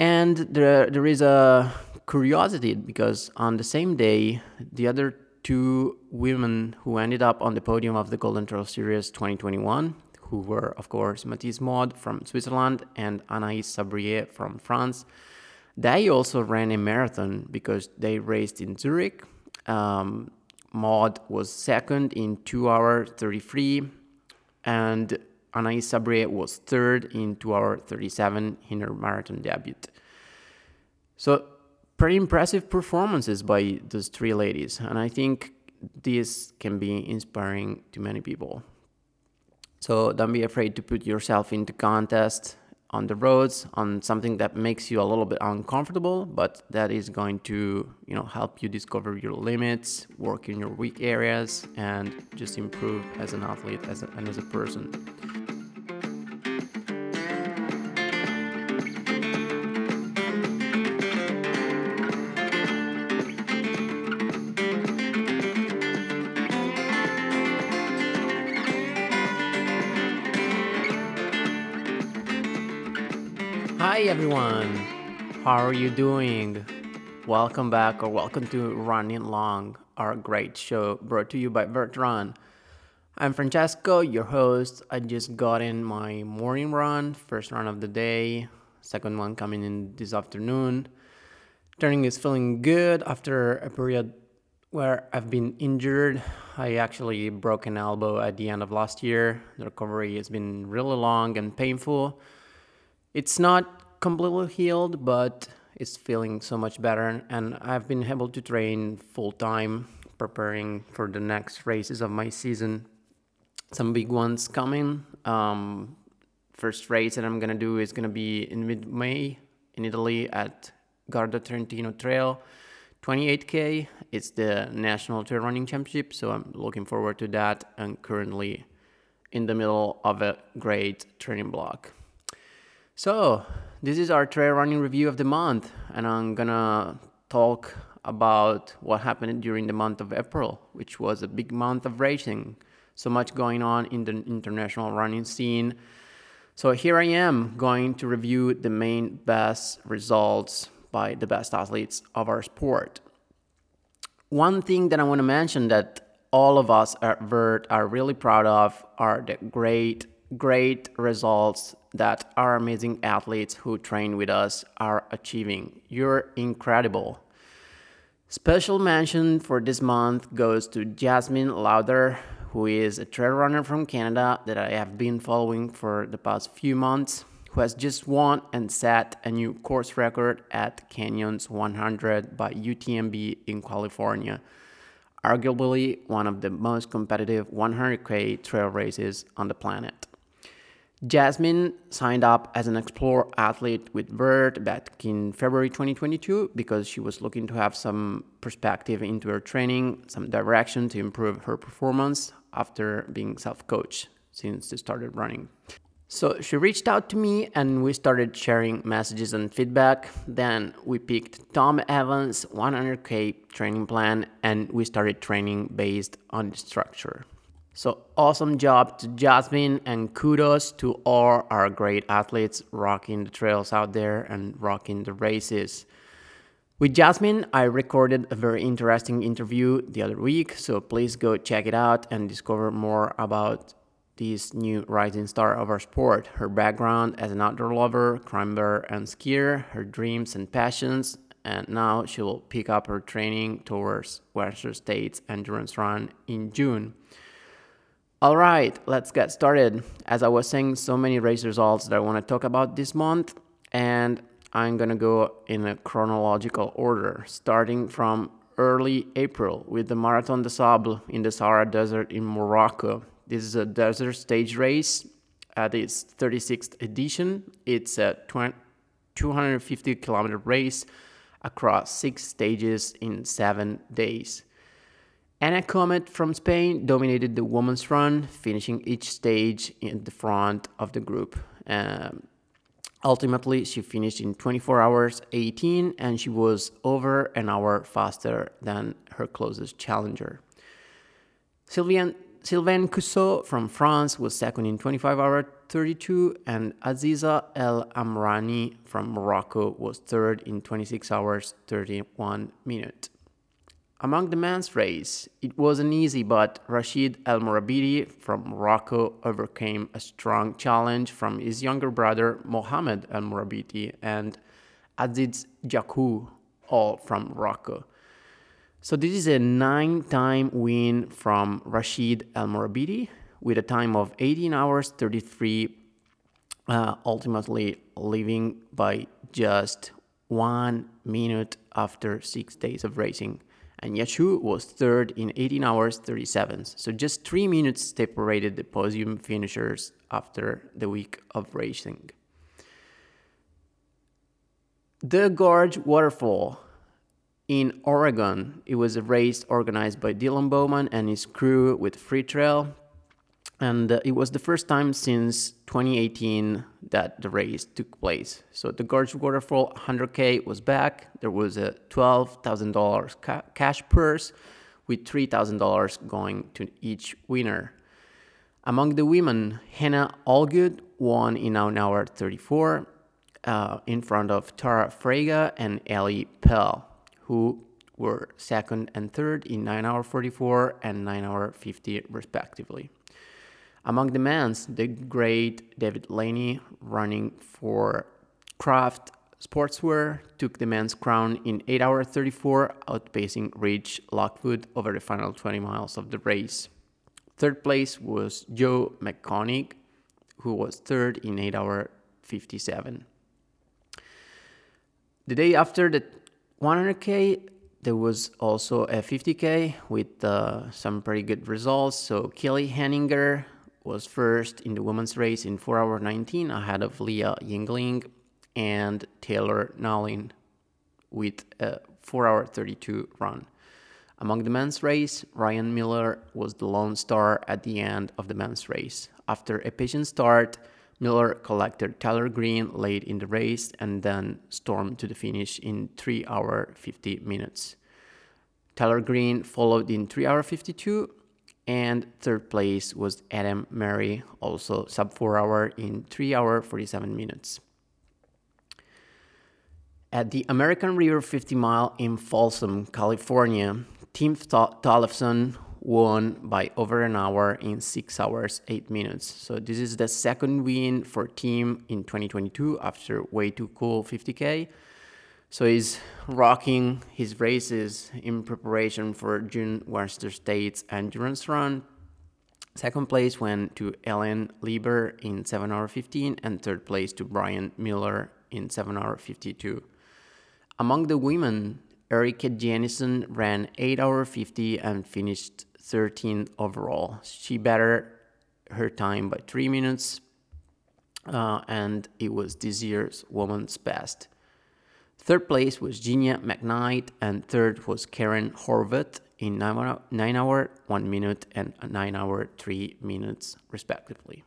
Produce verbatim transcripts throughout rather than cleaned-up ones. And there, there is a curiosity because on the same day, the other two women who ended up on the podium of the Golden Trail Series twenty twenty-one, who were, of course, Mathis Maud from Switzerland and Anaïs Sabrier from France, they also ran a marathon because they raced in Zurich. Um, Maud was second in two hours thirty-three, and Anaïs Sabrier was third in two hours thirty-seven in her marathon debut. So pretty impressive performances by those three ladies, and I think this can be inspiring to many people. So don't be afraid to put yourself into contest on the roads, on something that makes you a little bit uncomfortable, but that is going to, you know, help you discover your limits, work in your weak areas, and just improve as an athlete as a, and as a person. Hi everyone, how are you doing? Welcome back or welcome to Running Long, our great show brought to you by Vert. I'm Francesco, your host. I just got in my morning run, first run of the day, second one coming in this afternoon. Turning is feeling good after a period where I've been injured. I actually broke an elbow at the end of last year. The recovery has been really long and painful. It's not completely healed, but it's feeling so much better, and I've been able to train full-time, preparing for the next races of my season. Some big ones coming. Um, first race that I'm going to do is going to be in mid-May in Italy at Garda Trentino Trail, twenty-eight K. It's the National Trail Running Championship, so I'm looking forward to that, and currently in the middle of a great training block. So, this is our trail running review of the month, and I'm gonna talk about what happened during the month of April, which was a big month of racing. So much going on in the international running scene. So here I am going to review the main best results by the best athletes of our sport. One thing that I want to mention that all of us at Vert are really proud of are the great, great results that our amazing athletes who train with us are achieving. You're incredible. Special mention for this month goes to Jasmine Lauder, who is a trail runner from Canada that I have been following for the past few months, who has just won and set a new course record at Canyons one hundred by U T M B in California, arguably one of the most competitive one hundred K trail races on the planet. Jasmine signed up as an Explore athlete with Vert back in February twenty twenty-two because she was looking to have some perspective into her training, some direction to improve her performance after being self-coached since she started running. So she reached out to me and we started sharing messages and feedback. Then we picked Tom Evans' one hundred K training plan and we started training based on the structure. So awesome job to Jasmine, and kudos to all our great athletes rocking the trails out there and rocking the races. With Jasmine, I recorded a very interesting interview the other week, so please go check it out and discover more about this new rising star of our sport, her background as an outdoor lover, climber, and skier, her dreams and passions, and now she will pick up her training towards Western States Endurance Run in June. All right, let's get started. As I was saying, so many race results that I want to talk about this month, and I'm going to go in a chronological order, starting from early April with the Marathon de Sables in the Sahara Desert in Morocco. This is a desert stage race at its thirty-sixth edition. It's a two hundred fifty kilometer race across six stages in seven days. Anna Comet from Spain dominated the women's run, finishing each stage in the front of the group. Um, ultimately, she finished in twenty-four hours eighteen, and she was over an hour faster than her closest challenger. Sylvain, Sylvain Cousseau from France was second in 25 hour thirty-two, and Aziza El Amrani from Morocco was third in twenty-six hours, thirty-one minutes. Among the men's race, it wasn't easy, but Rashid El-Morabidi from Morocco overcame a strong challenge from his younger brother Mohamed El-Morabidi and Aziz Jaku, all from Morocco. So this is a nine-time win from Rashid El-Morabidi with a time of eighteen hours, thirty-three, uh, ultimately leaving by just one minute after six days of racing. And Yachou was third in eighteen hours, thirty-seven. So just three minutes separated the podium finishers after the week of racing. The Gorge Waterfall in Oregon. It was a race organized by Dylan Bowman and his crew with Free Trail. And it was the first time since twenty eighteen that the race took place. So the Gorge Waterfall one hundred K was back. There was a twelve thousand dollars ca- cash purse with three thousand dollars going to each winner. Among the women, Hannah Allgood won in one hour thirty-four uh, in front of Tara Frege and Ellie Pell, who were second and third in nine hour forty-four and nine hour fifty respectively. Among the men's, the great David Laney, running for Kraft Sportswear, took the men's crown in eight hour thirty-four, outpacing Rich Lockwood over the final twenty miles of the race. Third place was Joe McConnick, who was third in eight hour fifty-seven. The day after the one hundred K, there was also a fifty K with uh, some pretty good results. So Kelly Henninger was first in the women's race in four hour nineteen ahead of Leah Yingling and Taylor Nowlin with a four hour thirty-two run. Among the men's race, Ryan Miller was the lone star at the end of the men's race. After a patient start, Miller collected Taylor Green late in the race and then stormed to the finish in three hour fifty minutes. Taylor Green followed in three hour fifty-two, and third place was Adam Murray, also sub four hour in three hour forty-seven minutes. At the American River fifty mile in Folsom, California, Tim Tollefson won by over an hour in six hours, eight minutes. So this is the second win for Tim in twenty twenty-two after Way Too Cool fifty K. So he's rocking his races in preparation for June Western States Endurance Run. Second place went to Ellen Lieber in seven hour fifteen and third place to Brian Miller in seven hour fifty-two. Among the women, Erika Jennison ran eight hour fifty and finished thirteenth overall. She bettered her time by three minutes, uh, and it was this year's woman's best. Third place was Genia McKnight, and third was Karen Horvath in nine hour, nine hour, one minute, and nine hour, three minutes, respectively.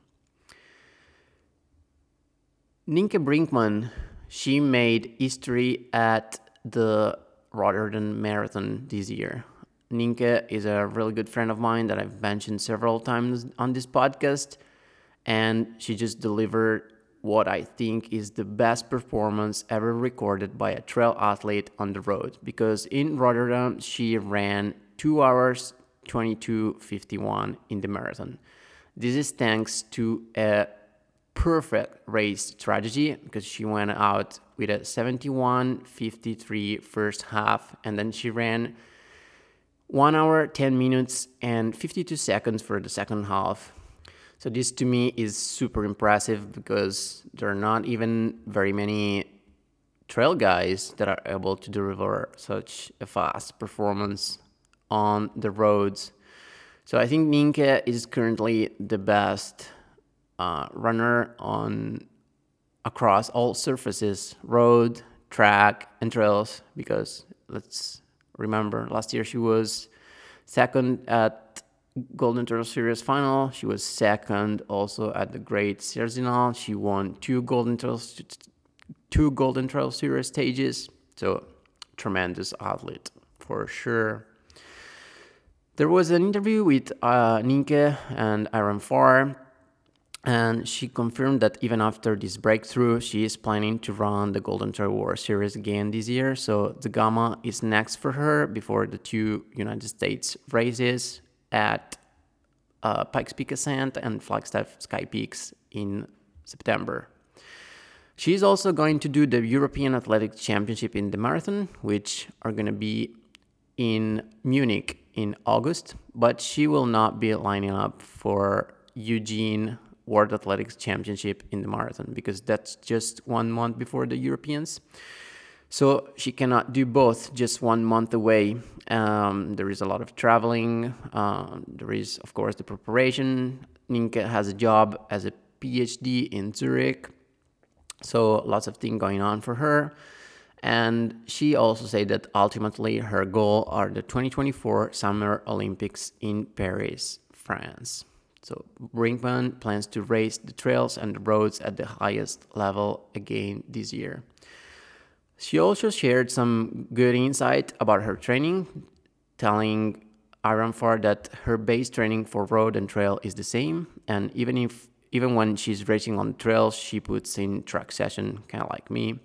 Nienke Brinkman, she made history at the Rotterdam Marathon this year. Nienke is a really good friend of mine that I've mentioned several times on this podcast, and she just delivered what I think is the best performance ever recorded by a trail athlete on the road, because in Rotterdam she ran two hours twenty-two fifty-one in the marathon. This is thanks to a perfect race strategy, because she went out with a seventy-one fifty-three first half, and then she ran one hour ten minutes and fifty-two seconds for the second half. So this to me is super impressive, because there are not even very many trail guys that are able to deliver such a fast performance on the roads. So I think Nienke is currently the best Uh, runner on across all surfaces, road, track, and trails, because let's remember, last year she was second at Golden Trail Series final. She was second also at the Great Serginal. She won two Golden Trail two Golden Trail Series stages. So tremendous athlete for sure. There was an interview with uh, Nienke and Iron Far And she confirmed that even after this breakthrough, she is planning to run the Golden Trail World Series again this year. So the Gama is next for her before the two United States races at uh, Pikes Peak Ascent and Flagstaff Sky Peaks in September. She is also going to do the European Athletic Championship in the marathon, which are going to be in Munich in August, but she will not be lining up for Eugene World Athletics Championship in the marathon because that's just one month before the Europeans. So she cannot do both just one month away. Um, there is a lot of traveling. Um, there is, of course, the preparation. Nienke has a job as a PhD in Zurich. So lots of things going on for her. And she also said that ultimately her goal are the twenty twenty-four Summer Olympics in Paris, France. So Brinkman plans to race the trails and the roads at the highest level again this year. She also shared some good insight about her training, telling Iron Far that her base training for road and trail is the same, and even if even when she's racing on trails, she puts in track session, kind of like me.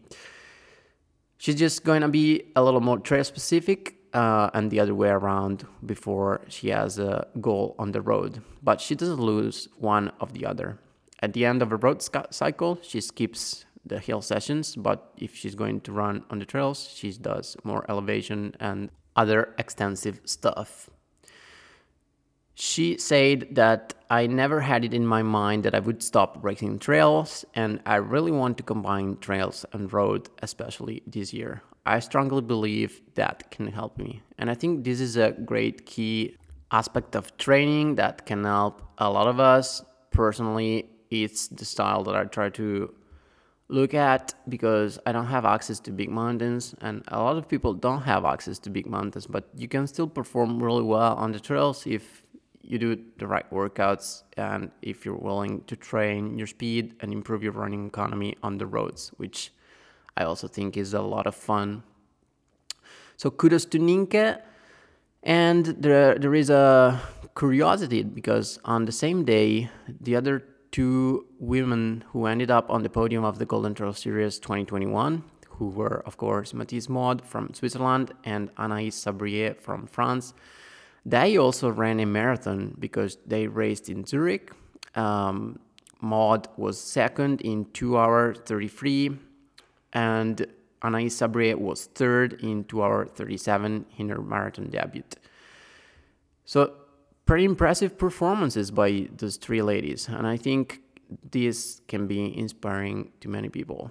She's just going to be a little more trail specific. Uh, and the other way around before she has a goal on the road. But she doesn't lose one of the other. At the end of her road sc- cycle, she skips the hill sessions, but if she's going to run on the trails, she does more elevation and other extensive stuff. She said that I never had it in my mind that I would stop racing trails, and I really want to combine trails and road, especially this year. I strongly believe that can help me. And I think this is a great key aspect of training that can help a lot of us. Personally, it's the style that I try to look at because I don't have access to big mountains, and a lot of people don't have access to big mountains, but you can still perform really well on the trails if you do the right workouts and if you're willing to train your speed and improve your running economy on the roads, which I also think is a lot of fun. So kudos to Nienke. And there, there is a curiosity because on the same day, the other two women who ended up on the podium of the Golden Trail Series twenty twenty-one, who were, of course, Mathis Maud from Switzerland and Anaïs Sabrier from France, they also ran a marathon because they raced in Zurich. Um, Maud was second in two hours thirty-three. And Anaïs Sabrier was third in two hours thirty-seven in her marathon debut. So pretty impressive performances by those three ladies. And I think this can be inspiring to many people.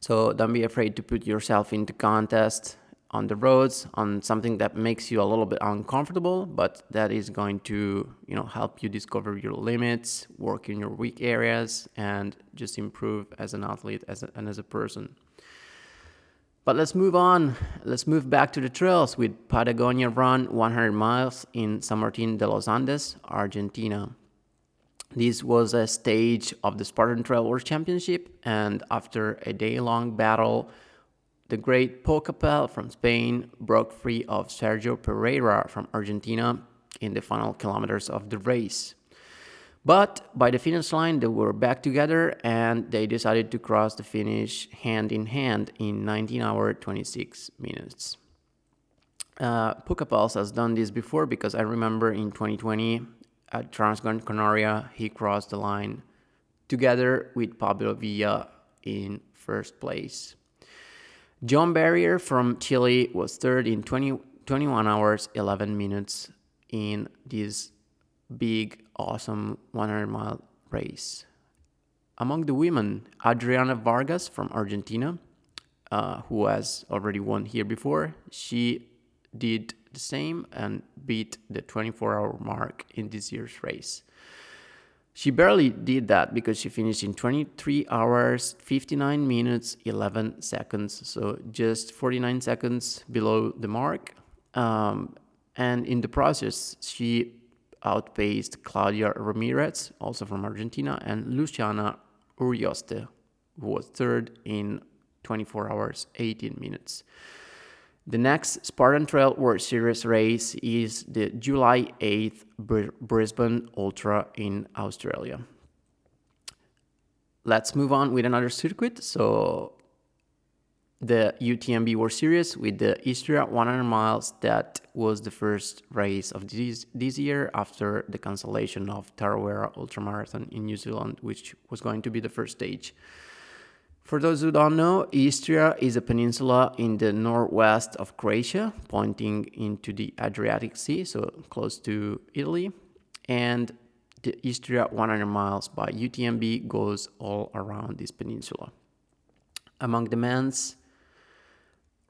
So don't be afraid to put yourself into contests on the roads, on something that makes you a little bit uncomfortable, but that is going to, you know, help you discover your limits, work in your weak areas, and just improve as an athlete as a, and as a person. But let's move on. Let's move back to the trails with Patagonia Run one hundred miles in San Martin de los Andes, Argentina. This was a stage of the Spartan Trail World Championship, and after a day-long battle, the great Pau Capell from Spain broke free of Sergio Pereira from Argentina in the final kilometers of the race. But by the finish line, they were back together and they decided to cross the finish hand in hand in nineteen hours, twenty-six minutes. Uh, Pau Capell has done this before because I remember in twenty twenty at Transgran Canaria, he crossed the line together with Pablo Villa in first place. John Barrier from Chile was third in twenty-one hours, eleven minutes in this big, awesome one hundred mile race. Among the women, Adriana Vargas from Argentina, uh, who has already won here before, she did the same and beat the twenty-four hour mark in this year's race. She barely did that because she finished in twenty-three hours, fifty-nine minutes, eleven seconds. So just forty-nine seconds below the mark. Um, and in the process, she outpaced Claudia Ramirez, also from Argentina, and Luciana Urioste, who was third in twenty-four hours, eighteen minutes. The next Spartan Trail World Series race is the July eighth Brisbane Ultra in Australia. let's move on with another circuit. So the U T M B World Series with the Istria one hundred miles, that was the first race of this, this year after the cancellation of Tarawera Ultramarathon in New Zealand, which was going to be the first stage. For those who don't know, Istria is a peninsula in the northwest of Croatia, pointing into the Adriatic Sea, so close to Italy, and the Istria one hundred miles by U T M B goes all around this peninsula. Among the men's,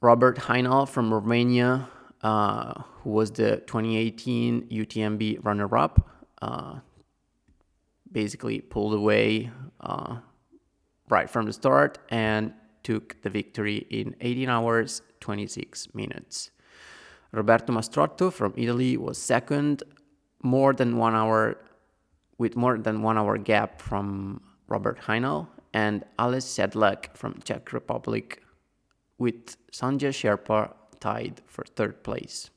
Robert Heinal from Romania, uh, who was the twenty eighteen U T M B runner-up, uh, basically pulled away uh, right from the start and took the victory in eighteen hours, twenty-six minutes. Roberto Mastrotto from Italy was second, more than one hour, with more than one hour gap from Robert Heinal, and Aleš Sedlák from Czech Republic, with Sanjay Sherpa tied for third place.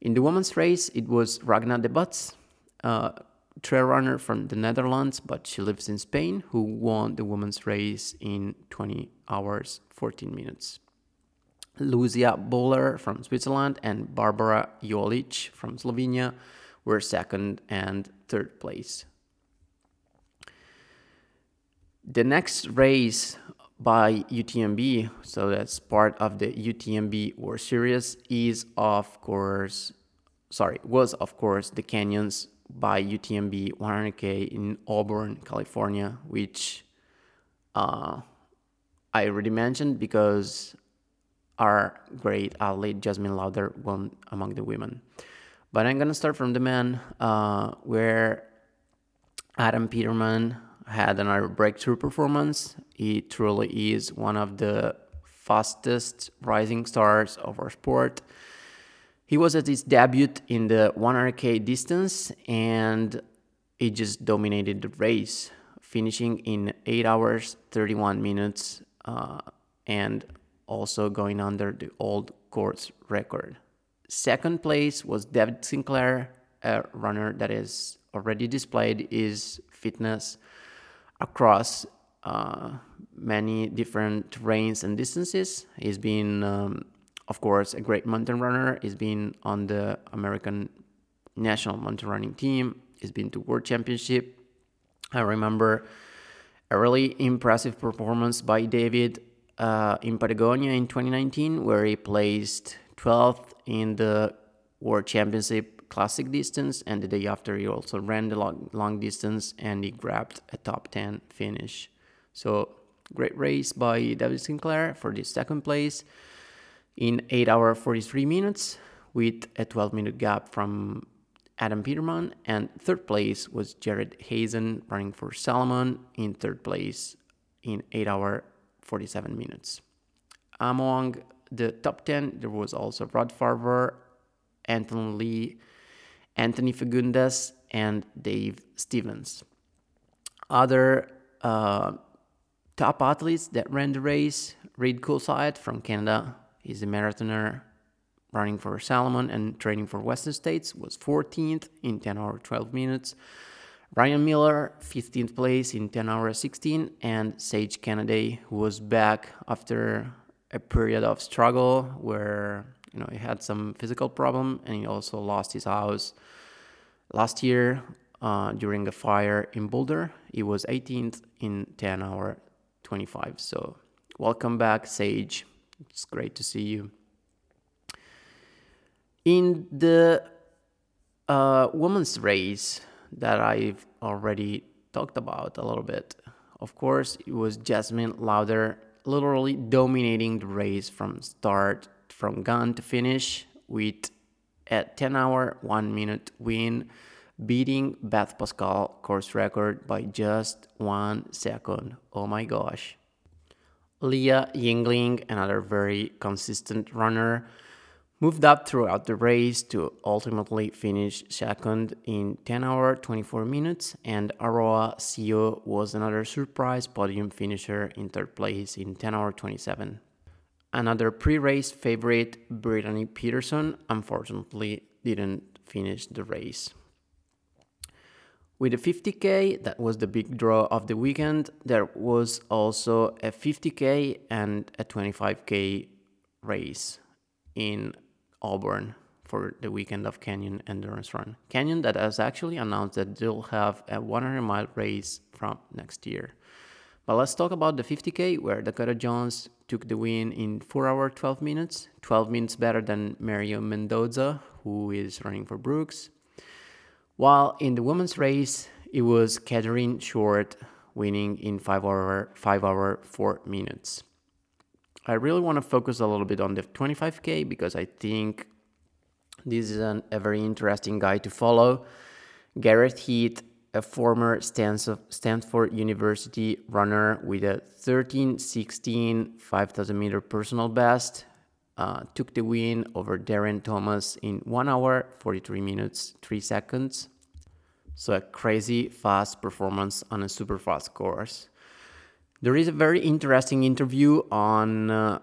In the women's race, it was Ragna De Bats, uh, trail runner from the Netherlands, but she lives in Spain, who won the women's race in twenty hours, fourteen minutes. Lucia Boller from Switzerland and Barbara Jolic from Slovenia were second and third place. The next race by U T M B, so that's part of the U T M B World Series, is of course, sorry, was of course the Canyons by U T M B one hundred K in Auburn, California, which uh, I already mentioned because our great athlete Jasmine Lauder won among the women. But I'm going to start from the men, uh, where Adam Peterman had another breakthrough performance. He truly is one of the fastest rising stars of our sport. He was at his debut in the one hundred K distance and he just dominated the race, finishing in eight hours, thirty-one minutes, uh, and also going under the old course record. Second place was David Sinclair, a runner that is already displayed his fitness across uh, many different terrains and distances. He's been, um, of course, a great mountain runner. He's been on the American national mountain running team. He's been to World Championship. I remember a really impressive performance by David uh, in Patagonia in twenty nineteen, where he placed twelfth in the World Championship Classic distance, and the day after he also ran the long, long distance and he grabbed a top ten finish. So great race by David Sinclair for the second place in eight hours forty-three minutes with a twelve minute gap from Adam Peterman, and third place was Jared Hazen running for Salomon in third place in eight hours forty-seven minutes. Among the top ten there was also Rod Farber, Anton Lee, Anthony Fagundes, and Dave Stevens. Other uh, top athletes that ran the race, Reid Coulside from Canada, he's a marathoner running for Salomon and training for Western States, was fourteenth in ten hours, twelve minutes. Ryan Miller, fifteenth place in ten hours, sixteen, and Sage Kennedy, who was back after a period of struggle where you know, he had some physical problem, and he also lost his house last year uh, during a fire in Boulder. He was eighteenth in ten hour twenty-five. So welcome back, Sage. It's great to see you. In the uh, women's race that I've already talked about a little bit, of course, it was Jasmine Lauder literally dominating the race from start, from gun to finish, with a ten hour, one minute win, beating Beth Pascal course record by just one second. Oh my gosh. Leah Yingling, another very consistent runner, moved up throughout the race to ultimately finish second in ten hour, twenty-four minutes, and Aroa Sio was another surprise podium finisher in third place in ten hour, twenty-seven. Another pre-race favorite, Brittany Peterson, unfortunately didn't finish the race. With the fifty K, that was the big draw of the weekend, there was also a fifty K and a twenty-five K race in Auburn for the weekend of Canyon Endurance Run. Canyon that has actually announced that they'll have a one hundred mile race from next year. But let's talk about the fifty K, where Dakota Jones took the win in four hours, twelve minutes. twelve minutes better than Mario Mendoza, who is running for Brooks. While in the women's race, it was Katherine Short winning in five hour, five hour, four minutes. I really want to focus a little bit on the twenty-five K because I think this is an, a very interesting guy to follow. Garrett Heath, a former Stanford University runner with a thirteen sixteen five thousand meter personal best, uh, took the win over Darren Thomas in one hour, forty-three minutes, three seconds. So a crazy fast performance on a super fast course. There is a very interesting interview on uh,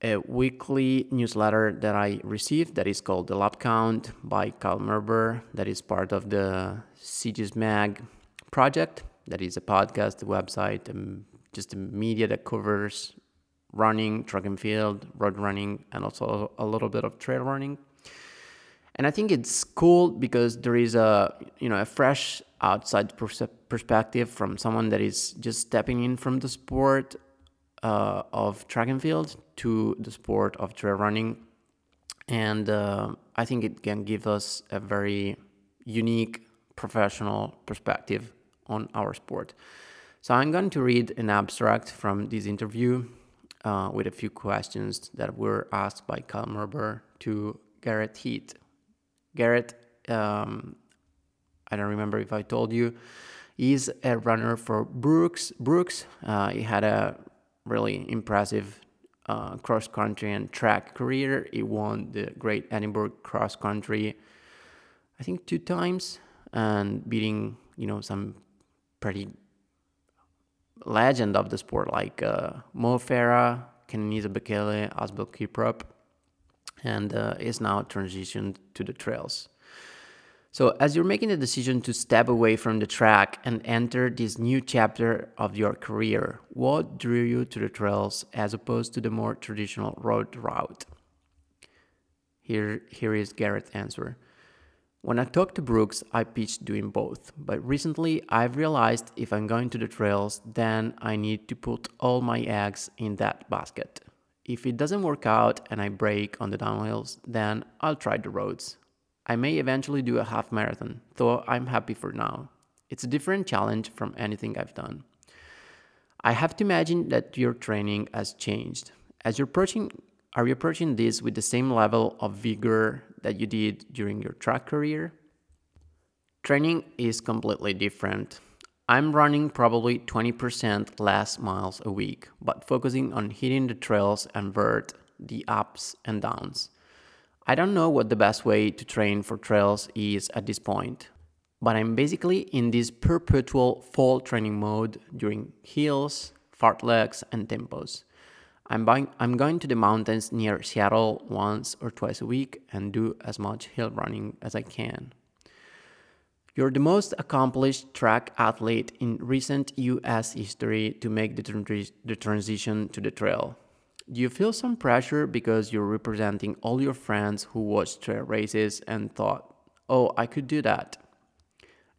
a weekly newsletter that I received that is called The Lap Count by Kyle Merber, that is part of the C Gs Mag project. That is a podcast, a website, and just a media that covers running, track and field, road running, and also a little bit of trail running. And I think it's cool because there is a, you know, a fresh outside pers- perspective from someone that is just stepping in from the sport uh, of track and field to the sport of trail running. And uh, I think it can give us a very unique professional perspective on our sport. So I'm going to read an abstract from this interview uh, with a few questions that were asked by Kyle Merber to Garrett Heath. Garrett, um, I don't remember if I told you, is a runner for Brooks. Brooks, uh, he had a really impressive uh, cross-country and track career. He won the Great Edinburgh Cross-Country, I think, two times, and beating, you know, some pretty legend of the sport like uh, Mo Farah, Kenenisa Bekele, Asbel Kiprop, and uh, is now transitioned to the trails. So as you're making the decision to step away from the track and enter this new chapter of your career, what drew you to the trails as opposed to the more traditional road route? Here, here is Garrett's answer. When I talked to Brooks, I pitched doing both, but recently I've realized if I'm going to the trails, then I need to put all my eggs in that basket. If it doesn't work out and I break on the downhills, then I'll try the roads. I may eventually do a half marathon, though I'm happy for now. It's a different challenge from anything I've done. I have to imagine that your training has changed. As you're approaching, are you approaching this with the same level of vigor that you did during your track career? Training is completely different. I'm running probably twenty percent less miles a week, but focusing on hitting the trails and vert, the ups and downs. I don't know what the best way to train for trails is at this point, but I'm basically in this perpetual fall training mode during hills, fartleks, and tempos. I'm buying, I'm going to the mountains near Seattle once or twice a week and do as much hill running as I can. You're the most accomplished track athlete in recent U S history to make the, tr- the transition to the trail. Do you feel some pressure because you're representing all your friends who watched trail races and thought, oh, I could do that?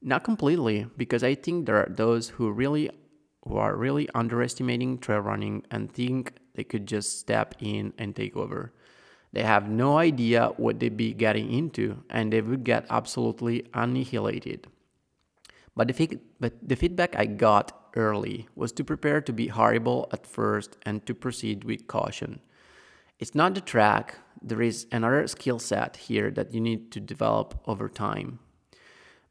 Not completely, because I think there are those who really who are really underestimating trail running and think they could just step in and take over. They have no idea what they'd be getting into, and they would get absolutely annihilated. But the, fi- but the feedback I got early was to prepare to be horrible at first and to proceed with caution. It's not the track, there is another skill set here that you need to develop over time.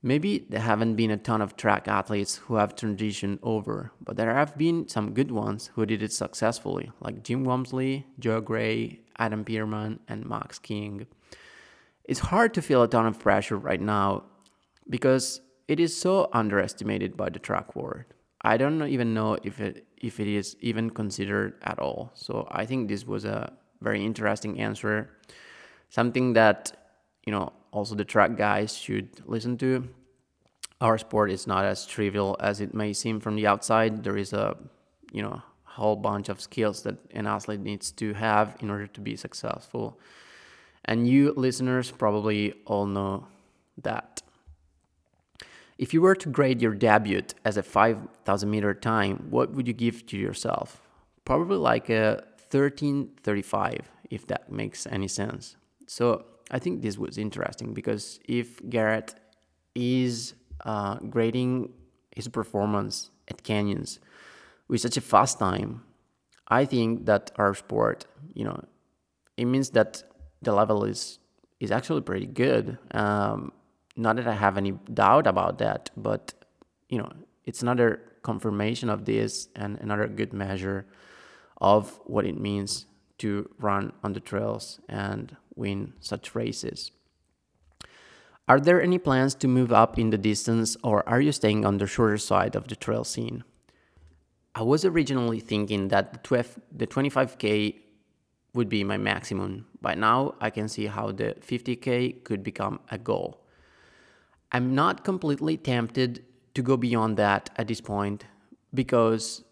Maybe there haven't been a ton of track athletes who have transitioned over, but there have been some good ones who did it successfully, like Jim Walmsley, Joe Gray, Adam Pearman, and Max King. It's hard to feel a ton of pressure right now because it is so underestimated by the track world. I don't even know if it if it is even considered at all. So I think this was a very interesting answer, something that, you know, also the track guys should listen to. our sport is not as trivial as it may seem from the outside. There is a, you know, whole bunch of skills that an athlete needs to have in order to be successful. And you listeners probably all know that. If you were to grade your debut as a five thousand meter time, what would you give to yourself? Probably like a thirteen thirty-five, if that makes any sense. So I think this was interesting because if Garrett is uh, grading his performance at Canyons with such a fast time, I think that our sport, you know, it means that the level is is actually pretty good. Um, not that I have any doubt about that, but, you know, it's another confirmation of this and another good measure of what it means to run on the trails and win such races. Are there any plans to move up in the distance, or are you staying on the shorter side of the trail scene? I was originally thinking that the twenty-five K would be my maximum. By now, I can see how the fifty K could become a goal. I'm not completely tempted to go beyond that at this point because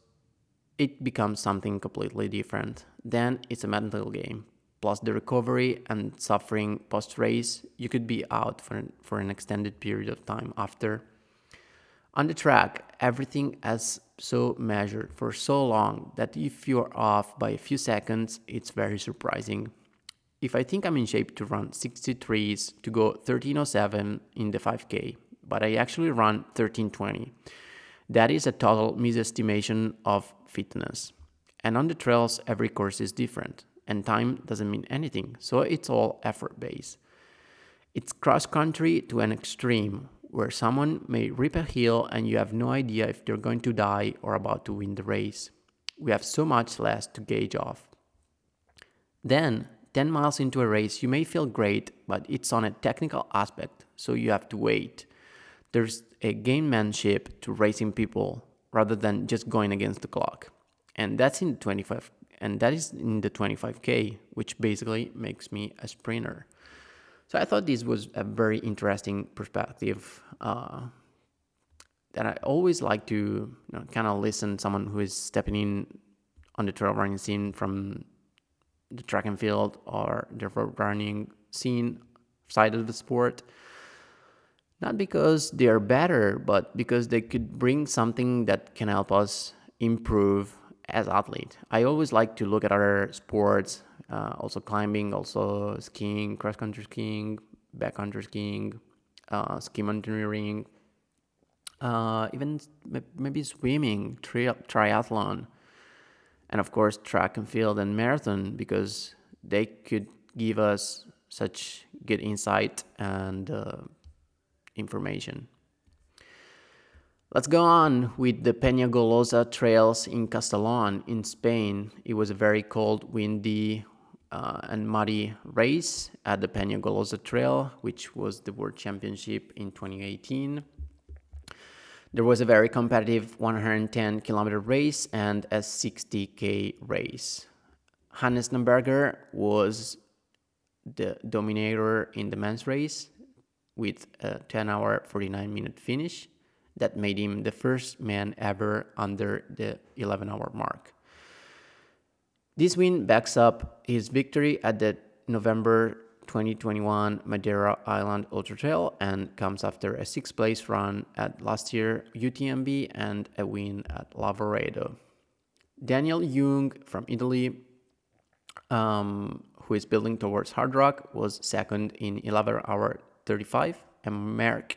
it becomes something completely different. Then it's a mental game. Plus the recovery and suffering post-race, you could be out for an, for an extended period of time after. On the track, everything has so measured for so long that if you're off by a few seconds, it's very surprising. If I think I'm in shape to run sixty-threes to go thirteen oh seven in the five K, but I actually run thirteen twenty. That is a total misestimation of fitness. And on the trails, every course is different, and time doesn't mean anything, so it's all effort-based. It's cross-country to an extreme, where someone may rip a hill and you have no idea if they're going to die or about to win the race. We have so much less to gauge off. Then, ten miles into a race, you may feel great, but it's on a technical aspect, so you have to wait. There's a gamemanship to racing people rather than just going against the clock. And that's in the twenty-five, and that is in the twenty-five K, which basically makes me a sprinter. So I thought this was a very interesting perspective uh, that I always like to, you know, kind of listen to someone who is stepping in on the trail running scene from the track and field or the road running scene side of the sport. Not because they are better, but because they could bring something that can help us improve as athlete. I always like to look at other sports, uh, also climbing, also skiing, cross-country skiing, backcountry skiing, uh, ski mountaineering, uh, even maybe swimming, tri- triathlon, and of course track and field and marathon, because they could give us such good insight and uh, information. Let's go on with the Peñagolosa trails in Castellón in Spain. It was a very cold, windy, uh, and muddy race at the Peñagolosa Trail, which was the World Championship in twenty eighteen. There was a very competitive one hundred ten kilometer race and a sixty K race. Hannes Namberger was the dominator in the men's race with a ten hour forty-nine minute finish. That made him the first man ever under the eleven hour mark. This win backs up his victory at the November twenty twenty-one Madeira Island Ultra Trail and comes after a sixth place run at last year U T M B and a win at Lavoredo. Daniel Jung from Italy, um, who is building towards Hard Rock, was second in eleven hour thirty-five, and Merck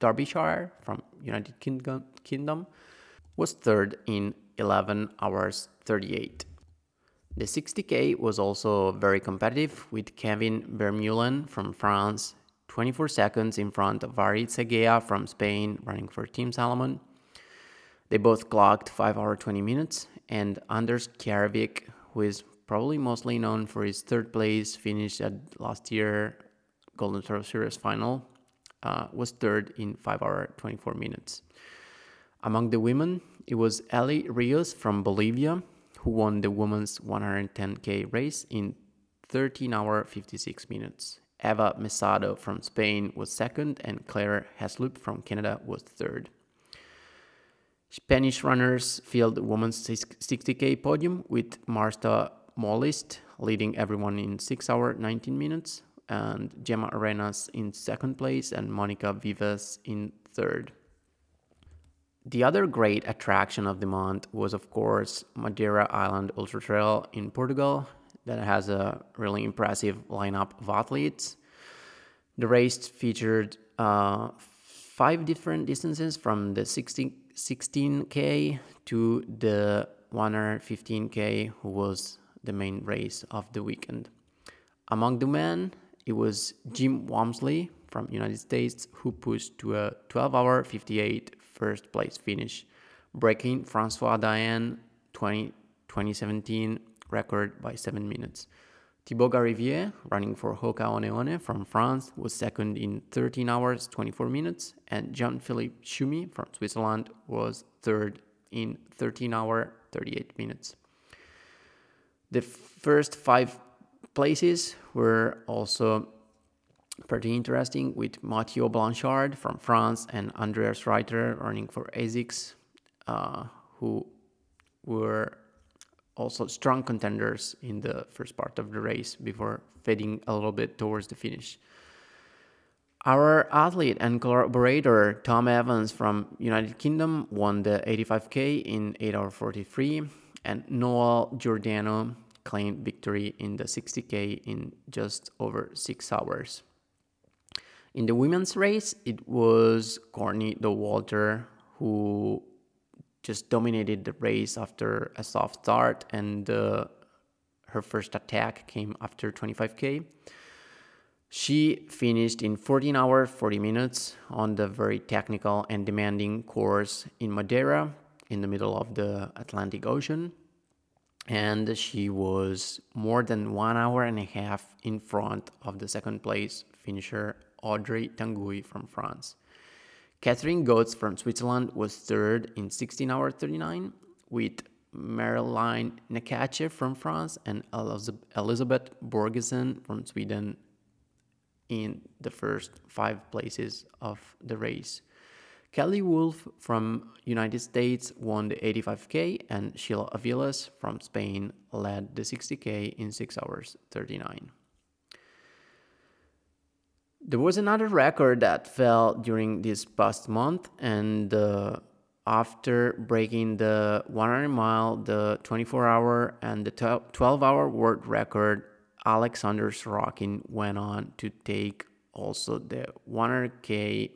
Derbyshire from United Kingdom, Kingdom was third in eleven hours thirty-eight. The sixty K was also very competitive, with Kevin Vermeulen from France twenty-four seconds in front of Aritz Egea from Spain running for Team Salomon. They both clocked five hours twenty minutes, and Anders Kjærvik, who is probably mostly known for his third place finish at last year's Golden Trail Series final, Uh, was third in five hours twenty-four minutes. Among the women, it was Ellie Rios from Bolivia who won the women's one hundred ten K race in thirteen hours fifty-six minutes, Eva Mesado from Spain was second, and Claire Haslup from Canada was third. Spanish runners filled the women's sixty K podium with Marta Molist leading everyone in six hours, nineteen minutes, and Gemma Arenas in second place and Monica Vives in third. The other great attraction of the month was, of course, Madeira Island Ultra Trail in Portugal, that has a really impressive lineup of athletes. The race featured uh, five different distances, from the sixteen K to the one hundred fifteen K, who was the main race of the weekend. Among the men, it was Jim Walmsley from United States who pushed to a twelve hour fifty-eight first place finish, breaking Francois Daen twenty seventeen record by seven minutes. Thibaut Garivier, running for Hoka-One-One from France, was second in thirteen hours, twenty-four minutes, and Jean-Philippe Schumi from Switzerland was third in thirteen hours, thirty-eight minutes. The first five places were also pretty interesting, with Mathieu Blanchard from France and Andreas Reiter running for ASICS, uh, who were also strong contenders in the first part of the race before fading a little bit towards the finish. Our athlete and collaborator Tom Evans from United Kingdom won the eighty-five K in eight hours forty-three, and Noel Giordano claimed victory in the sixty K in just over six hours. In the women's race, it was Courtney De Walter who just dominated the race after a soft start, and uh, her first attack came after twenty-five K. She finished in fourteen hours, forty minutes on the very technical and demanding course in Madeira, in the middle of the Atlantic Ocean, and she was more than one hour and a half in front of the second place finisher Audrey Tanguy from France. Catherine Goetz from Switzerland was third in sixteen hours, thirty-nine, with Marilyn Nakache from France and Elizabeth Borgeson from Sweden in the first five places of the race. Kelly Wolf from United States won the eighty-five K, and Sheila Aviles from Spain led the sixty K in six hours, thirty-nine. There was another record that fell during this past month, and uh, after breaking the one hundred mile, the twenty-four hour, and the twelve hour world record, Alexander Sorokin went on to take also the one hundred K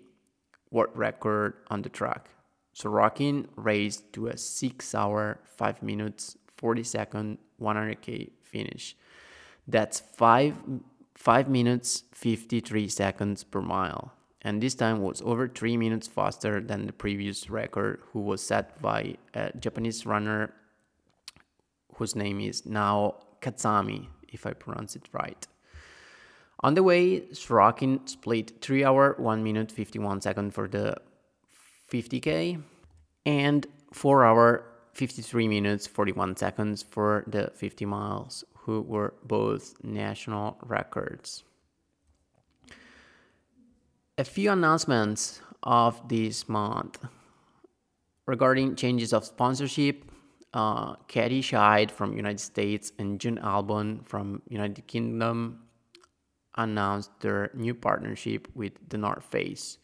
world record on the track. Sorokin raced to a six hour, five minutes, forty second one hundred K finish. That's five five minutes, fifty-three seconds per mile, and this time was over three minutes faster than the previous record, who was set by a Japanese runner whose name is Nao Katsami, if I pronounce it right. On the way, Sorokin split three hour, one minute, fifty-one second for the fifty K, and four hour, fifty-three minutes, forty-one seconds for the fifty miles. Who were both national records. A few announcements of this month. Regarding changes of sponsorship, uh, Katie Scheid from United States and June Albon from United Kingdom announced their new partnership with the North Face.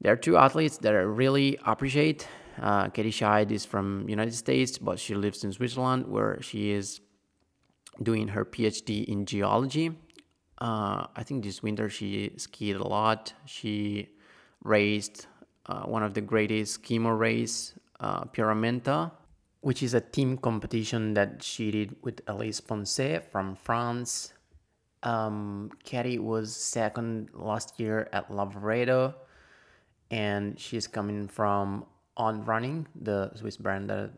There are two athletes that I really appreciate. Uh, Katie Scheid is from United States, but she lives in Switzerland, where she is doing her PhD in geology. Uh, I think this winter she skied a lot. She raced uh, one of the greatest skimo race, uh, Pyramenta, which is a team competition that she did with Elise Ponce from France. Um, Katie was second last year at Lavredo, and she's coming from On Running, the Swiss brand that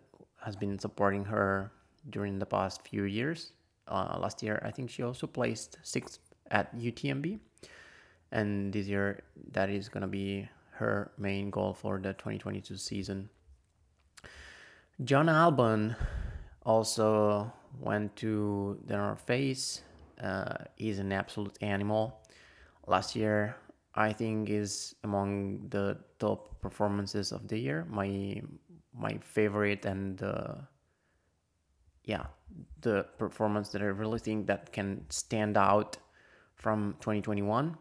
has been supporting her during the past few years. Uh, last year, I think she also placed sixth at U T M B, and this year that is going to be her main goal for the twenty twenty-two season. John Albon also went to the North Face uh, is an absolute animal. Last year, I think, is among the top performances of the year. My my favorite, and uh, yeah, the performance that I really think that can stand out from twenty twenty-one.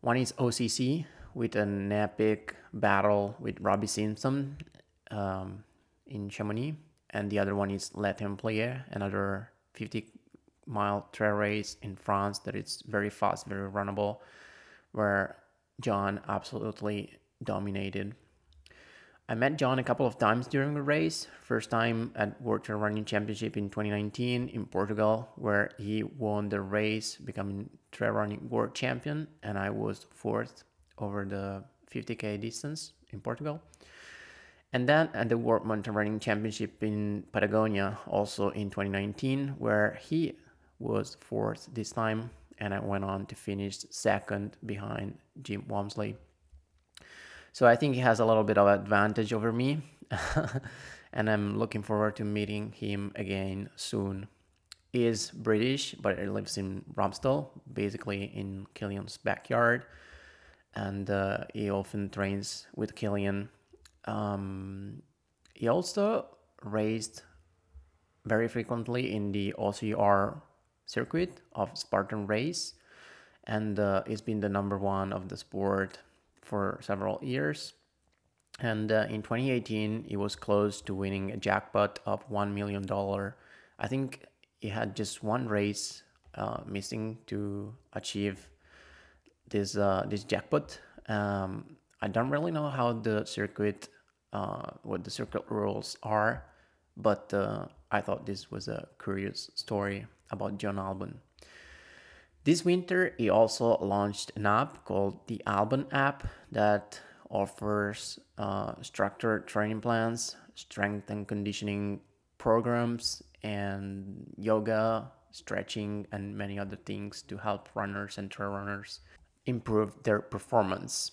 One is O C C with an epic battle with Robbie Simpson um, in Chamonix. And the other one is La Templier, another fifty mile trail race in France that is very fast, very runnable, where John absolutely dominated. I met John a couple of times during the race. First time at World Trail Running Championship in twenty nineteen in Portugal, where he won the race, becoming trail running world champion, and I was fourth over the fifty K distance in Portugal. And then at the World Mountain Running Championship in Patagonia, also in twenty nineteen, where he was fourth this time, and I went on to finish second behind Jim Walmsley. So I think he has a little bit of advantage over me, and I'm looking forward to meeting him again soon. He is British, but he lives in Romsdal, basically in Killian's backyard, and uh, he often trains with Killian. Um, he also raced very frequently in the O C R circuit of Spartan Race, and uh, he's been the number one of the sport for several years. And uh, in twenty eighteen, he was close to winning a jackpot of one million dollars. I think he had just one race uh, missing to achieve this uh, this jackpot. Um, I don't really know how the circuit, uh, what the circuit rules are, but uh, I thought this was a curious story about John Alban. This winter, he also launched an app called the Alban app that offers uh, structured training plans, strength and conditioning programs, and yoga, stretching, and many other things to help runners and trail runners improve their performance.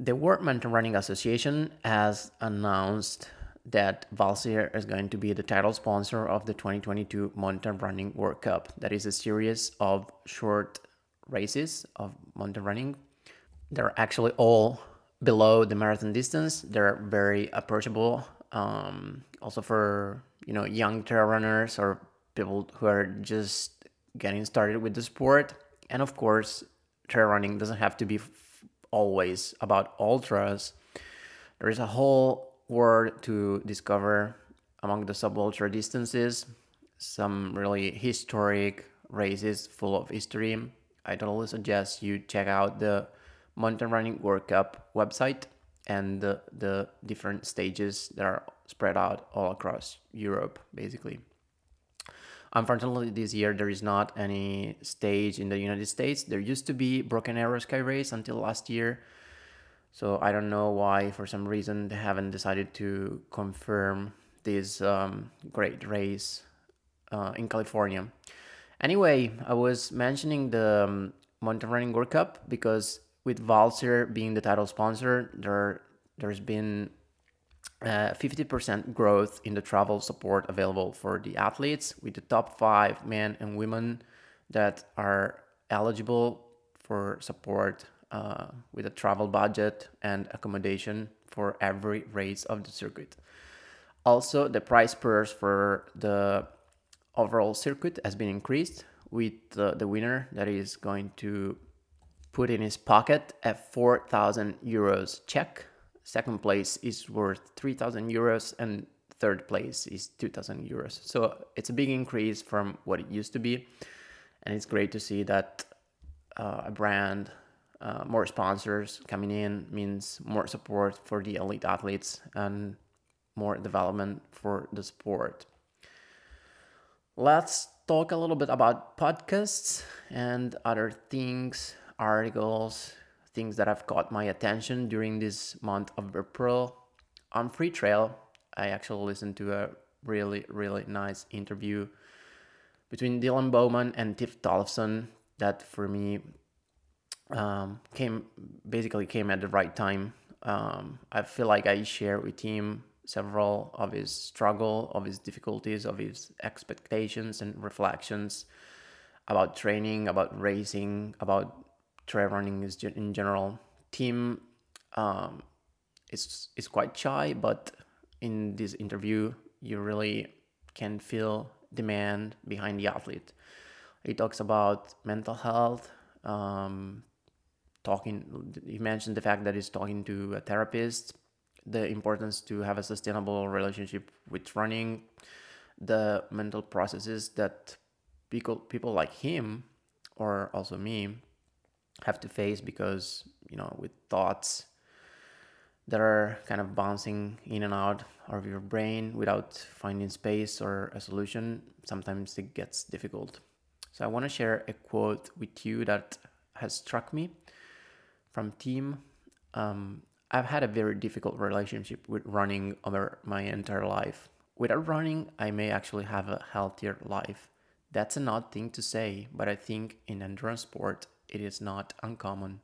The World Mountain Running Association has announced that Valser is going to be the title sponsor of the twenty twenty-two Mountain Running World Cup. That is a series of short races of mountain running. They're actually all below the marathon distance. They're very approachable. Um, also for, you know, young trail runners or people who are just getting started with the sport. And of course, trail running doesn't have to be always about ultras. There is a whole world to discover among the sub-ultra distances, some really historic races full of history. I totally suggest you check out the Mountain Running World Cup website and the, the different stages that are spread out all across Europe, basically. Unfortunately, this year there is not any stage in the United States. There used to be Broken Arrow Sky Race until last year. So I don't know why, for some reason, they haven't decided to confirm this um, great race uh, in California. Anyway, I was mentioning the um, Mountain Running World Cup because with Valser being the title sponsor, there, there's been Uh, fifty percent growth in the travel support available for the athletes, with the top five men and women that are eligible for support uh, with a travel budget and accommodation for every race of the circuit. Also, the prize purse for the overall circuit has been increased, with uh, the winner that is going to put in his pocket a four thousand euros check. Second place is worth three thousand euros, and third place is two thousand euros. So it's a big increase from what it used to be. And it's great to see that uh, a brand, uh, more sponsors coming in means more support for the elite athletes and more development for the sport. Let's talk a little bit about podcasts and other things, articles, things that have caught my attention during this month of April. On Free Trail, I actually listened to a really, really nice interview between Dylan Bowman and Tiff Tollefson that for me um, came basically came at the right time. Um, I feel like I share with him several of his struggle, of his difficulties, of his expectations and reflections about training, about racing, about trail running in general. Tim um, is, is quite shy, but in this interview, you really can feel the man behind the athlete. He talks about mental health, um, talking, he mentioned the fact that he's talking to a therapist, the importance to have a sustainable relationship with running, the mental processes that people, people like him, or also me, have to face because, you know, with thoughts that are kind of bouncing in and out of your brain without finding space or a solution, sometimes it gets difficult. So I want to share a quote with you that has struck me from Tim. Um, I've had a very difficult relationship with running over my entire life. Without running, I may actually have a healthier life. That's an odd thing to say, but I think in endurance sport, it is not uncommon.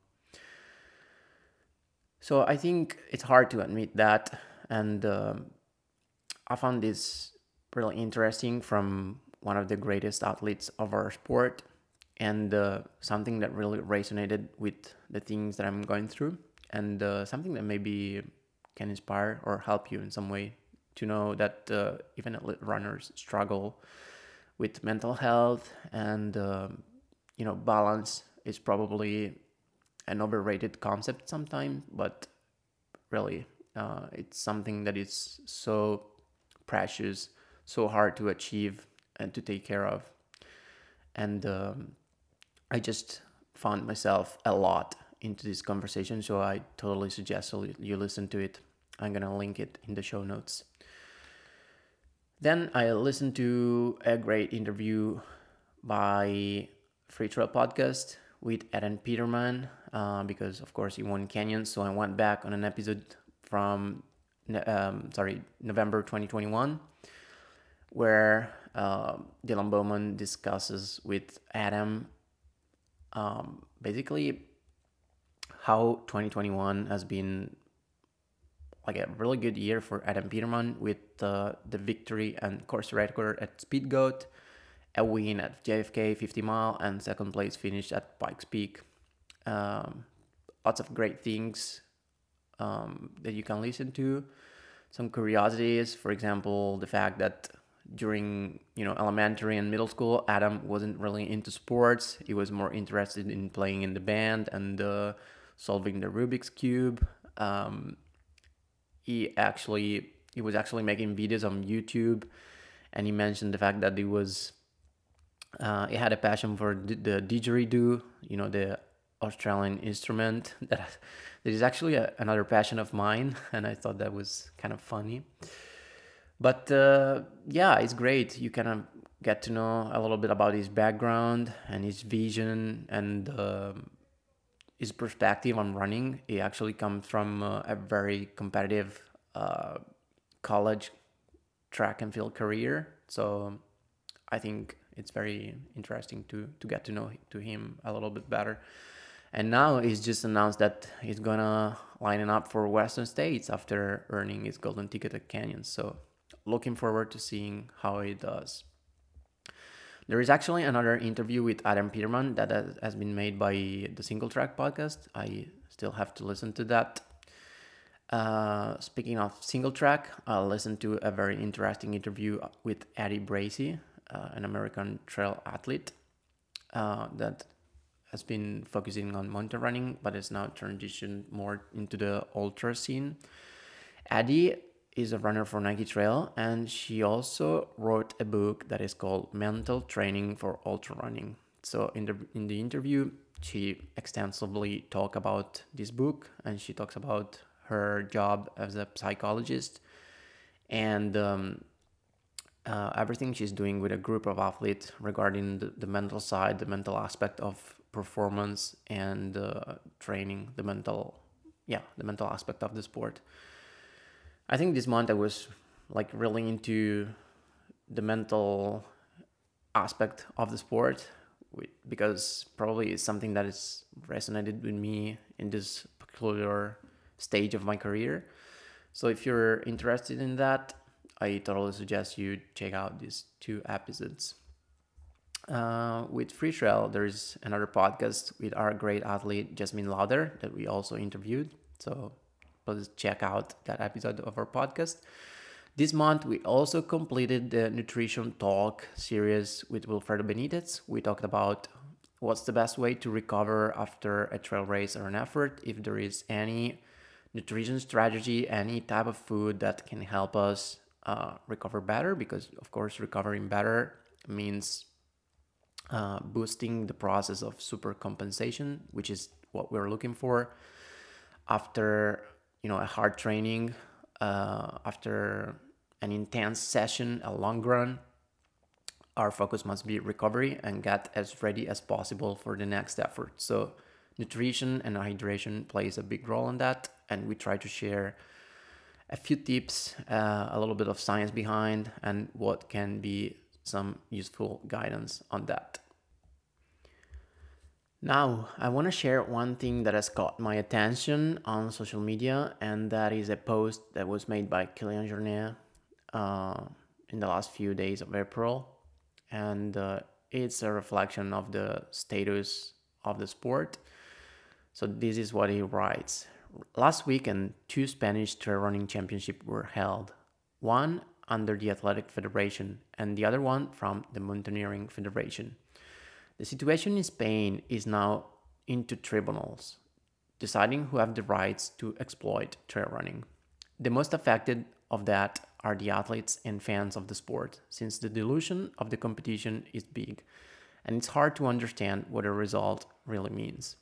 So I think it's hard to admit that, and uh, I found this really interesting from one of the greatest athletes of our sport, and uh, something that really resonated with the things that I'm going through, and uh, something that maybe can inspire or help you in some way to know that uh, even elite runners struggle with mental health, and uh, you know, balance is probably an overrated concept sometimes, but really uh, it's something that is so precious, so hard to achieve and to take care of. And um, I just found myself a lot into this conversation, so I totally suggest you listen to it. I'm gonna link it in the show notes. Then I listened to a great interview by Free Trail Podcast with Aaron Peterman, uh, because of course he won Canyons, so I went back on an episode from um, sorry November twenty twenty-one, where uh, Dylan Bowman discusses with Adam um, basically how twenty twenty-one has been like a really good year for Adam Peterman, with uh, the victory and course record at Speedgoat, a win at J F K fifty mile, and second place finish at Pikes Peak. Um, lots of great things um, that you can listen to. Some curiosities, for example, the fact that during, you know, elementary and middle school, Adam wasn't really into sports. He was more interested in playing in the band and uh, solving the Rubik's Cube. Um, he actually, he was actually making videos on YouTube, and he mentioned the fact that he was Uh, he had a passion for d- the didgeridoo, you know, the Australian instrument. That, that is actually a, another passion of mine, and I thought that was kind of funny. But uh, yeah, it's great. You kind of get to know a little bit about his background and his vision and uh, his perspective on running. He actually comes from uh, a very competitive uh, college track and field career. So I think it's very interesting to, to get to know to him a little bit better. And now he's just announced that he's gonna line up for Western States after earning his golden ticket at Canyons. So looking forward to seeing how he does. There is actually another interview with Adam Peterman that has been made by the Single Track Podcast. I still have to listen to that. Uh, speaking of Single Track, I listened to a very interesting interview with Eddie Bracey, Uh, an American trail athlete uh, that has been focusing on mountain running, but has now transitioned more into the ultra scene. Addie is a runner for Nike Trail, and she also wrote a book that is called Mental Training for Ultra Running. So in the in the interview, she extensively talks about this book, and she talks about her job as a psychologist, and um, Uh, everything she's doing with a group of athletes regarding the, the mental side, the mental aspect of performance and uh, training, the mental, yeah, the mental aspect of the sport. I think this month I was like really into the mental aspect of the sport with, because probably it's something that has resonated with me in this particular stage of my career. So if you're interested in that, I totally suggest you check out these two episodes. Uh, with Free Trail, there is another podcast with our great athlete Jasmine Lauder that we also interviewed. So please check out that episode of our podcast. This month, we also completed the Nutrition Talk series with Wilfredo Benitez. We talked about what's the best way to recover after a trail race or an effort, if there is any nutrition strategy, any type of food that can help us uh, recover better, because of course recovering better means uh, boosting the process of supercompensation, which is what we're looking for after, you know, a hard training, uh, after an intense session, a long run. Our focus must be recovery and get as ready as possible for the next effort. So nutrition and hydration plays a big role in that, and we try to share a few tips, uh, a little bit of science behind, and what can be some useful guidance on that. Now, I want to share one thing that has caught my attention on social media, and that is a post that was made by Kylian Jornet uh, in the last few days of April. And uh, it's a reflection of the status of the sport. So this is what he writes. Last weekend, two Spanish trail running championships were held, one under the Athletic Federation and the other one from the Mountaineering Federation. The situation in Spain is now into tribunals, deciding who have the rights to exploit trail running. The most affected of that are the athletes and fans of the sport, since the dilution of the competition is big, and it's hard to understand what a result really means.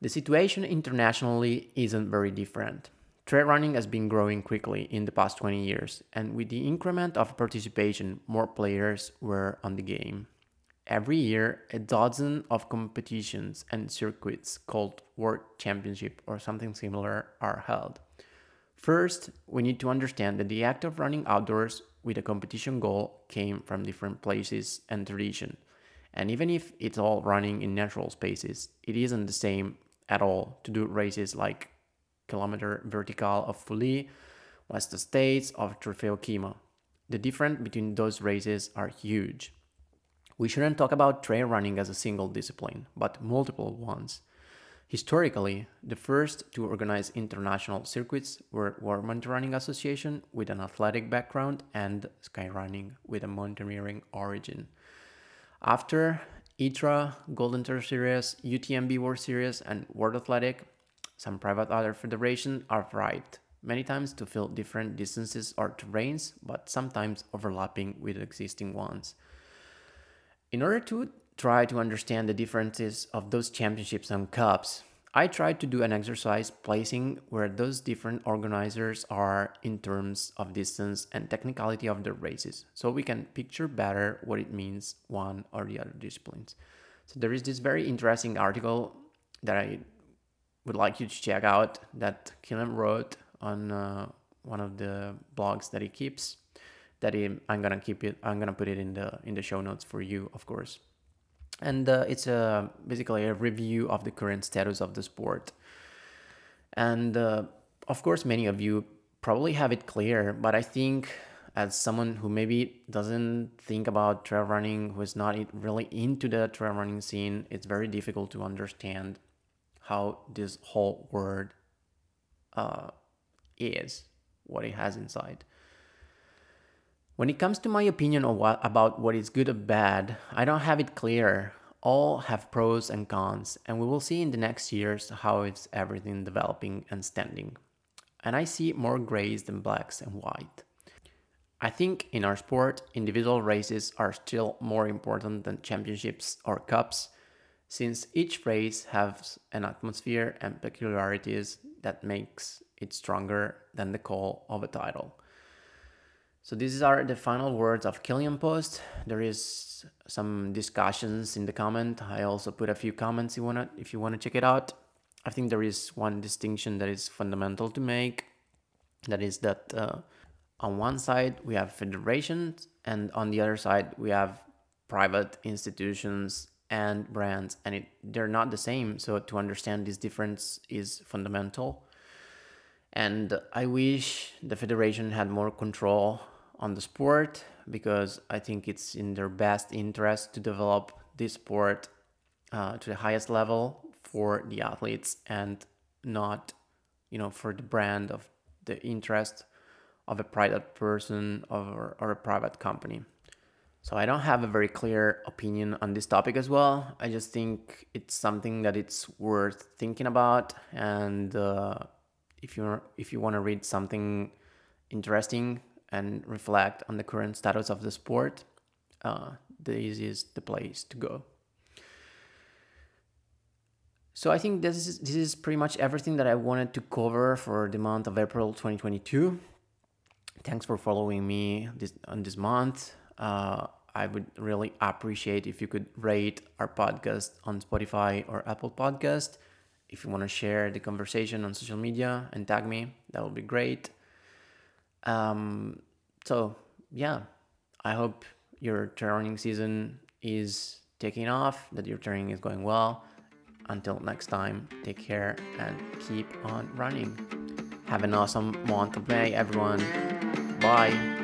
The situation internationally isn't very different. Trail running has been growing quickly in the past twenty years, and with the increment of participation, more players were on the game. Every year, a dozen of competitions and circuits called World Championship or something similar are held. First, we need to understand that the act of running outdoors with a competition goal came from different places and tradition. And even if it's all running in natural spaces, it isn't the same at all to do races like Kilometer Vertical of Fully, Western States of Trofeo Quima. The difference between those races are huge. We shouldn't talk about trail running as a single discipline, but multiple ones. Historically, the first to organize international circuits were World Mountain Running Association with an athletic background and Skyrunning with a mountaineering origin. After I T R A, Golden Trail Series, U T M B World Series, and World Athletic, some private other federations are right, many times to fill different distances or terrains, but sometimes overlapping with existing ones. In order to try to understand the differences of those championships and cups, I tried to do an exercise placing where those different organizers are in terms of distance and technicality of their races, so we can picture better what it means one or the other disciplines. So there is this very interesting article that I would like you to check out that Killam wrote on uh, one of the blogs that he keeps, that he, I'm gonna keep it, I'm gonna put it in the in the show notes for you, of course. And uh, it's a, basically a review of the current status of the sport. And uh, of course, many of you probably have it clear, but I think as someone who maybe doesn't think about trail running, who is not really into the trail running scene, it's very difficult to understand how this whole world uh, is, what it has inside. When it comes to my opinion of what, about what is good or bad, I don't have it clear. All have pros and cons, and we will see in the next years how it's everything developing and standing. And I see more grays than blacks and white. I think in our sport, individual races are still more important than championships or cups, since each race has an atmosphere and peculiarities that makes it stronger than the call of a title. So these are the final words of Killian post. There is some discussions in the comment. I also put a few comments you wanna, if you want to check it out. I think there is one distinction that is fundamental to make. That is that uh, on one side we have federations, and on the other side we have private institutions and brands. And it, they're not the same. So to understand this difference is fundamental. And I wish the federation had more control on the sport, because I think it's in their best interest to develop this sport uh, to the highest level for the athletes, and not, you know, for the brand of the interest of a private person or, or a private company. So I don't have a very clear opinion on this topic as well. I just think it's something that it's worth thinking about. And uh, if you if you want to read something interesting and reflect on the current status of the sport, uh, this is the place to go. So I think this is, this is pretty much everything that I wanted to cover for the month of April twenty twenty-two. Thanks for following me this, on this month. Uh, I would really appreciate if you could rate our podcast on Spotify or Apple Podcast. If you want to share the conversation on social media and tag me, that would be great. Um, so yeah, I hope your turning season is taking off, that your turning is going well. Until next time, take care and keep on running. Have an awesome month of May, everyone. Bye.